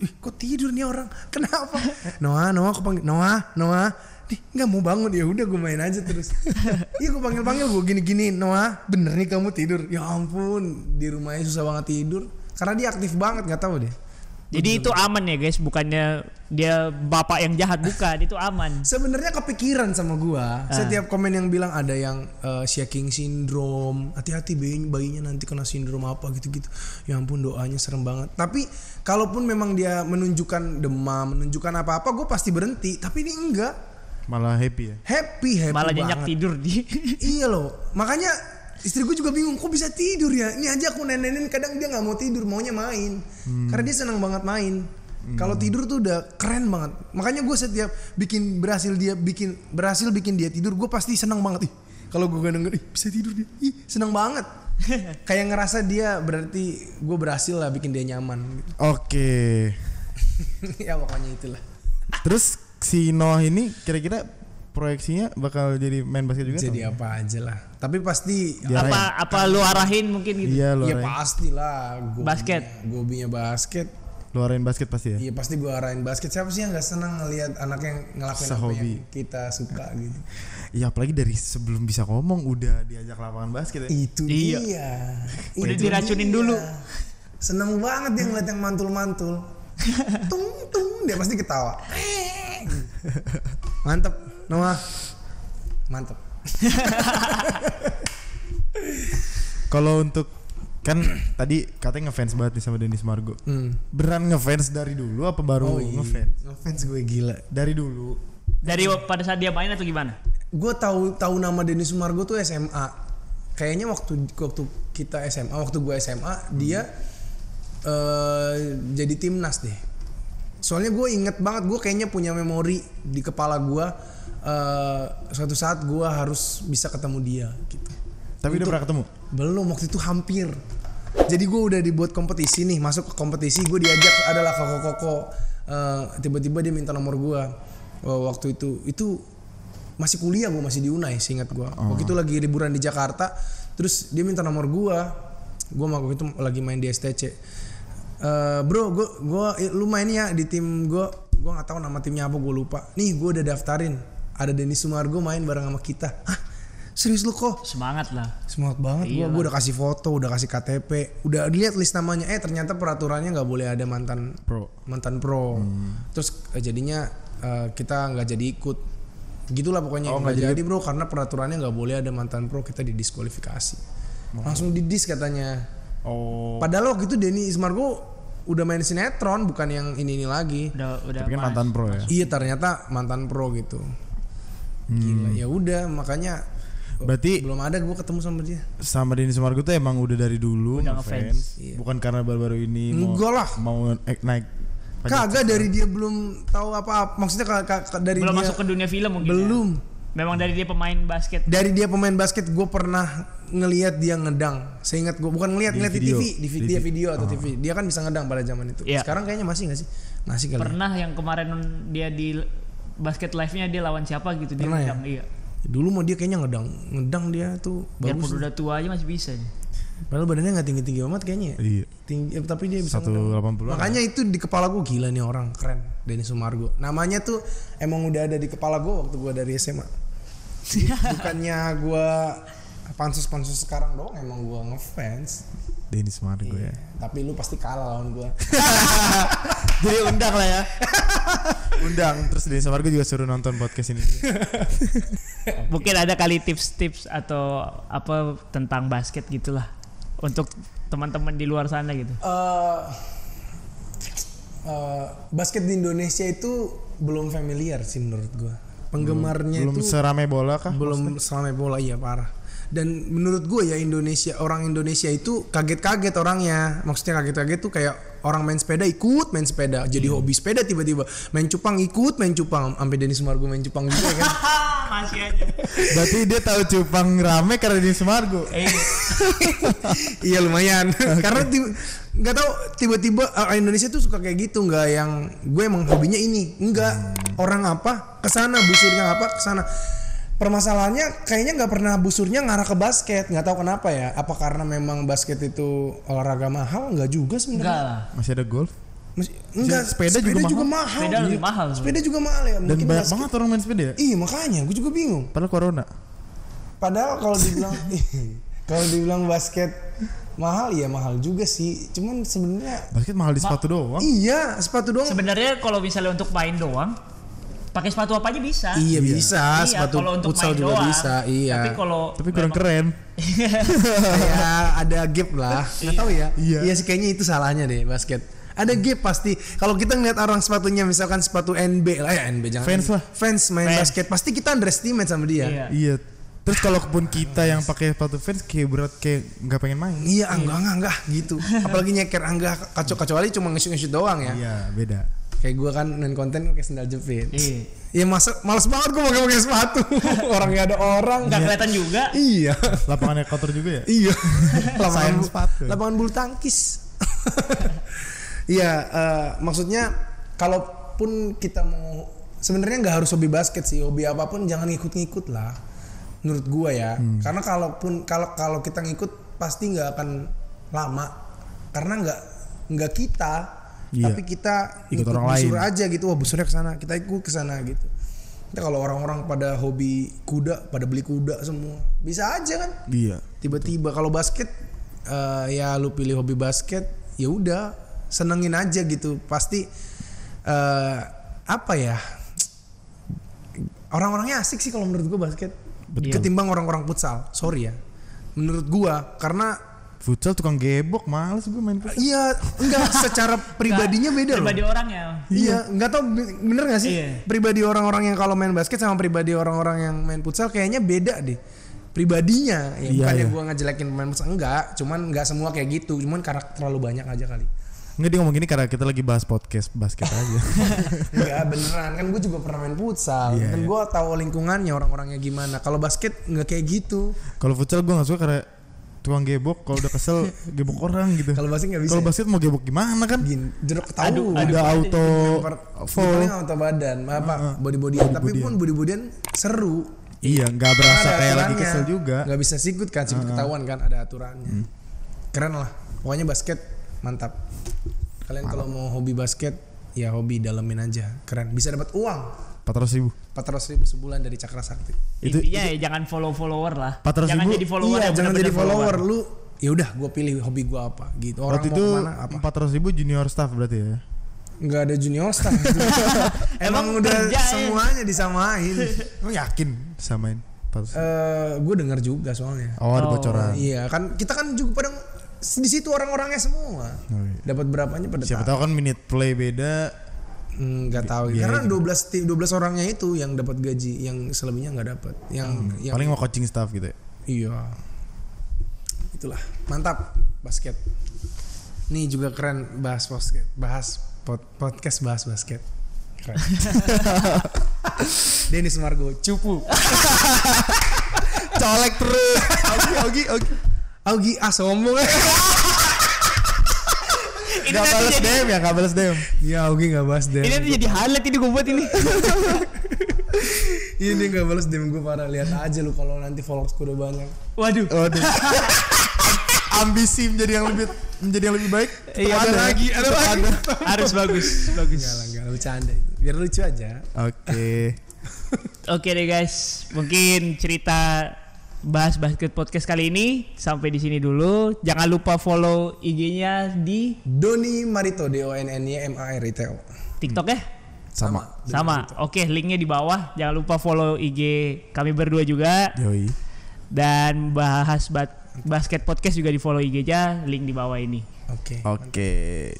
ih kok tidur nih orang. Kenapa? Noah, Noah aku panggil Noah, Noah. Nih enggak mau bangun ya udah gue main aja terus. Iya gue panggil-panggil gue gini-gini Noah, bener nih kamu tidur. Ya ampun, di rumahnya susah banget tidur karena dia aktif banget enggak tahu deh. Jadi itu aman ya guys, bukannya dia bapak yang jahat bukan, itu aman. Sebenarnya kepikiran sama gua. Ah. Setiap komen yang bilang ada yang uh, shaking syndrome, hati-hati bayinya nanti kena sindrom apa gitu-gitu. Ya ampun doanya serem banget. Tapi kalaupun memang dia menunjukkan demam, menunjukkan apa-apa, gua pasti berhenti. Tapi ini enggak. Malah happy ya. Happy happy. Malah nyenyak tidur di. Iya loh. Makanya istri gue juga bingung kok bisa tidur ya. Ini aja aku nenenin kadang dia gak mau tidur maunya main. Hmm. Karena dia senang banget main. Hmm. Kalau tidur tuh udah keren banget. Makanya gue setiap bikin berhasil dia bikin berhasil bikin dia tidur gue pasti senang banget. Ih, kalau gue gandeng ih bisa tidur dia. Ih, senang banget. Kayak ngerasa dia berarti gue berhasil lah bikin dia nyaman. Oke. Okay. Ya pokoknya itulah. Terus si Noah ini kira-kira proyeksinya bakal jadi main basket juga? Jadi apa ya? Aja lah. Tapi pasti diarahin. Apa apa lu arahin mungkin gitu? Iya ya, pasti lah. Basket. Gobinya basket. Lu arahin basket pasti ya? Iya pasti gua arahin basket. Siapa sih yang nggak senang ngelihat anak yang ngelakuin apa yang kita suka gitu? Iya apalagi dari sebelum bisa ngomong udah diajak lapangan basket ya? Itu iya. Dia. Udah itu diracunin dia. Dulu. Seneng banget dia ngeliat yang mantul-mantul. Tung tung dia pasti ketawa. Mantep. Noah mantep. Kalau untuk kan tadi katanya ngefans banget nih sama Denny Sumargo. Hmm. Beran ngefans dari dulu apa baru oh iya. ngefans? Ngefans gue gila dari dulu. Dari pada saat dia main atau gimana? Gue tahu tahu nama Denny Sumargo tuh S M A. Kayaknya waktu waktu kita S M A, waktu gue S M A hmm. dia uh, jadi timnas deh. Soalnya gue inget banget gue kayaknya punya memori di kepala gue. Uh, suatu saat gue harus bisa ketemu dia gitu. Tapi udah pernah ketemu? Belum, waktu itu hampir. Jadi gue udah dibuat kompetisi nih, masuk ke kompetisi gue diajak adalah koko-koko. Uh, tiba-tiba dia minta nomor gue. Uh, waktu itu itu masih kuliah gue masih di Unai, seingat gue. Oh. Waktu itu lagi liburan di Jakarta, terus dia minta nomor gue. Gue waktu itu lagi main di S T C. Uh, bro, gue gue lu main ya di tim gue. Gue nggak tahu nama timnya apa, gue lupa. Nih gue udah daftarin. Ada Denny Sumargo main bareng sama kita. Hah? Serius lu kok? Semangat lah. Semangat banget. Iya gue udah kasih foto, udah kasih K T P, udah dilihat list namanya. Eh ternyata peraturannya nggak boleh ada mantan pro. Mantan pro. Hmm. Terus jadinya uh, kita nggak jadi ikut. Gitulah pokoknya. Oh, nggak jadi bro karena peraturannya nggak boleh ada mantan pro, kita didiskualifikasi. Oh. Langsung didis katanya. Oh. Padahal waktu itu Denny Sumargo udah main sinetron, bukan yang ini ini lagi. Udah, udah tapi kan mas. Mantan pro ya. Iya ternyata mantan pro gitu. Gila, hmm. ya udah makanya Berarti belum ada gue ketemu sama dia. Sama Denny Sumargo tuh emang udah dari dulu fans. Iya. Bukan karena baru-baru ini mau, mau naik. Kagak, dari dia belum tahu apa-apa. Maksudnya k- k- k- dari belum dia masuk ke dunia film mungkin. Belum. Ya? Memang dari dia pemain basket. Dari dia pemain basket gue pernah ngelihat dia ngedang. Seingat gue, bukan ngelihat, ngelihat di T V, di v- dia video atau oh. T V. Dia kan bisa ngedang pada zaman itu. Yeah. Sekarang kayaknya masih enggak sih? Masih kali. Pernah ya? Yang kemarin dia di basket live-nya dia lawan siapa gitu pernah dia ngedang ya? Iya. Dulu mah dia kayaknya ngedang, ngedang dia tuh bagus. Biarpun udah tua aja masih bisa. Padahal badannya enggak tinggi-tinggi amat kayaknya. Iya. Tinggi, tapi dia bisa seratus delapan puluh. Makanya ya? Itu di kepala gue, gila nih orang keren, Denny Sumargo. Namanya tuh emang udah ada di kepala gue waktu gue dari S M A. Bukannya gue pansus-pansus sekarang doang, emang gue ngefans Denny Sumargo iya. Ya tapi lu pasti kalah lawan gue. Jadi undang lah ya. Undang terus Denny Sumargo juga suruh nonton podcast ini. Mungkin ada kali tips-tips atau apa tentang basket gitulah untuk teman-teman di luar sana gitu. uh, uh, basket di Indonesia itu belum familiar sih menurut gue. Penggemarnya belum, itu belum seramai bola kah? Belum seramai bola, iya parah. Dan menurut gue ya Indonesia, orang Indonesia itu kaget-kaget orangnya. Maksudnya kaget-kaget tuh kayak orang main sepeda ikut main sepeda. Jadi hmm. hobi sepeda tiba-tiba. Main cupang ikut main cupang. Sampai Denny Sumargo main cupang juga kan. Masih aja. Berarti dia tahu cupang rame karena Denny Sumargo. Iya lumayan. Okay. Karena tiba- gak tahu tiba-tiba orang Indonesia tuh suka kayak gitu. Gak yang gue emang hobinya ini. Enggak. Hmm. Orang apa kesana, busurnya apa kesana. Permasalahannya kayaknya nggak pernah busurnya ngarah ke basket, nggak tahu kenapa ya. Apa karena memang basket itu olahraga mahal? Nggak juga sebenarnya. Masih ada golf. Masih, enggak, sepeda, sepeda juga, juga mahal. Sepeda lebih mahal. Sepeda juga mahal ya. Dan banyak banget orang main sepeda. Iya makanya, gue juga bingung. Padahal corona. Padahal kalau dibilang kalau dibilang basket mahal ya mahal juga sih. Cuman sebenarnya basket mahal di ma- sepatu doang. Iya sepatu doang. Sebenarnya kalau misalnya untuk main doang. Pakai sepatu apa aja bisa. Iya bisa, iya, sepatu futsal juga doang, bisa. Iya. Tapi kalau tapi kurang keren. Ya ada gap lah. Enggak tahu ya. Iya, iya sih kayaknya itu salahnya deh basket. Ada gap pasti. Kalau kita ngeliat orang sepatunya misalkan sepatu N B lah ya, N B jangan. Fans lah. Fans main fans. Basket pasti kita underestimate sama dia. Iya. Iya. Terus kalau pun kita ah, yang pakai sepatu fans kayak berat kayak enggak pengen main. Iya, enggak enggak enggak gitu. Apalagi nyeker enggak kacau-kacau kali cuma nge-shoot doang ya. Iya, beda. Kayak gue kan main konten pakai sendal jepit. Iya. Ya masa malas banget gue pakai pakai sepatu. Orang nggak ada orang. Nggak ya. Kelihatan juga. Iya. Lapangannya kotor juga ya. Iya. Lapangan sepatu. Lapangan bulu tangkis. Iya. uh, maksudnya kalaupun kita mau sebenarnya nggak harus hobi basket sih. Hobi apapun jangan ngikut-ngikut lah. Menurut gue ya. Hmm. Karena kalaupun kalau kalau kita ngikut pasti nggak akan lama. Karena nggak nggak kita. Iya. Tapi kita ikut busur lain. Aja gitu, wah busurnya kesana, kita ikut kesana gitu. Kita kalau orang-orang pada hobi kuda, pada beli kuda semua, bisa aja kan? Iya. Tiba-tiba kalau basket, uh, ya lu pilih hobi basket, ya udah senengin aja gitu. Pasti uh, apa ya? Orang-orangnya asik sih kalau menurut gua basket, betul. Ketimbang orang-orang futsal. Sorry ya, menurut gua karena. Futsal tukang gebok, males gue main futsal. Iya, enggak secara pribadinya beda loh. Pribadi orang ya. Iya, enggak tahu bener enggak sih? Iya. Pribadi orang-orang yang kalau main basket sama pribadi orang-orang yang main futsal kayaknya beda deh. Pribadinya, ya, iya, bukannya iya. Gue ngejelekin pemain futsal enggak, cuman enggak semua kayak gitu, cuman karakter terlalu banyak aja kali. Enggak, dia ngomong gini karena kita lagi bahas podcast basket aja. Enggak beneran, kan gue juga pernah main futsal. Iya, kan iya. Gue tahu lingkungannya orang-orangnya gimana. Kalau basket enggak kayak gitu. Kalau futsal gue enggak suka karena tuang gebok, kalau udah kesel gebok orang gitu. Kalau basket nggak bisa. Kalau basket mau gebok gimana kan? Gini, jeruk tahu. Ada auto, paling auto badan, apa uh, body bodyan. Tapi body-bodyan. Pun body bodyan seru. Iya, nggak berasa nah, kayak lagi kesel juga. Nggak bisa sikut kan, sikut uh, ketahuan kan, ada aturannya. Hmm. Keren lah, pokoknya basket mantap. Kalian kalau mau hobi basket, ya hobi dalemin aja, keren. Bisa dapat uang. empat ratus ribu empat ratus ribu sebulan dari Cakra Sakti. Itu ya jangan follow-follower lah. Jangan ribu? Jadi follower. Iya, jangan jadi follower. Lu ya udah gue pilih hobi gue apa gitu. Orang waktu mau kemana apa. empat ratus ribu junior staff berarti ya. Enggak ada junior staff. Emang, Emang udah semuanya ya? Disamain. Lu yakin samain? Uh, gue dengar juga soalnya. Oh, ada bocoran. Oh, iya, kan kita kan juga pada di situ orang-orangnya semua. Oh, iya. Dapat berapanya pada siapa tahu kan minute play beda. nggak tahu ya, karena dua belas orangnya itu yang dapat gaji, yang selebihnya nggak dapat, yang, hmm, yang paling mau coaching staff gitu ya. Iya, itulah mantap basket. Nih juga keren bahas basket, bahas pod, podcast bahas basket. Keren. Denny Sumargo cupu. Colek terus. Augi, Augi, Augi, ah sombong. Gak balas D M ya, gak balas D M. Iya, Augi gak balas D M. Ini tuh jadi highlight ini gue buat ini. Ini gak balas D M gue parah. Lihat aja lu kalau nanti followers gue udah banyak. Waduh. Waduh. Ambisi menjadi yang lebih menjadi yang lebih baik. Iya, ada lagi, ada lagi. Harus bagus, bagus. Enggak, enggak bercanda. Biar lucu aja. Oke. Oke deh guys, mungkin cerita bahas basket podcast kali ini sampai di sini dulu. Jangan lupa follow I G-nya di Donny Marito, D O N N Y M A R I T O. TikTok ya? Sama. Sama. Oke, linknya di bawah. Jangan lupa follow I G kami berdua juga. Yoi. Dan bahas basket podcast juga di follow I G-nya, link di bawah ini. Oke. Oke.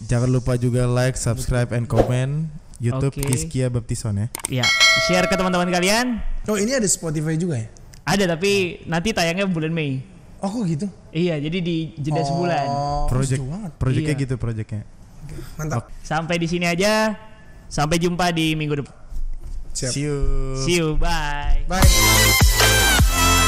Jangan lupa juga like, subscribe, and comment. YouTube okay. Kiskia Baptison ya. Iya, share ke teman-teman kalian. Oh, ini ada Spotify juga ya? Ada, tapi nanti tayangnya bulan Mei. Oh, kok gitu? Iya, jadi di jeda oh, sebulan. Project, projectnya iya. gitu, projectnya. Okay, mantap. Okay. Sampai di sini aja. Sampai jumpa di minggu depan. See you. See you. Bye. Bye.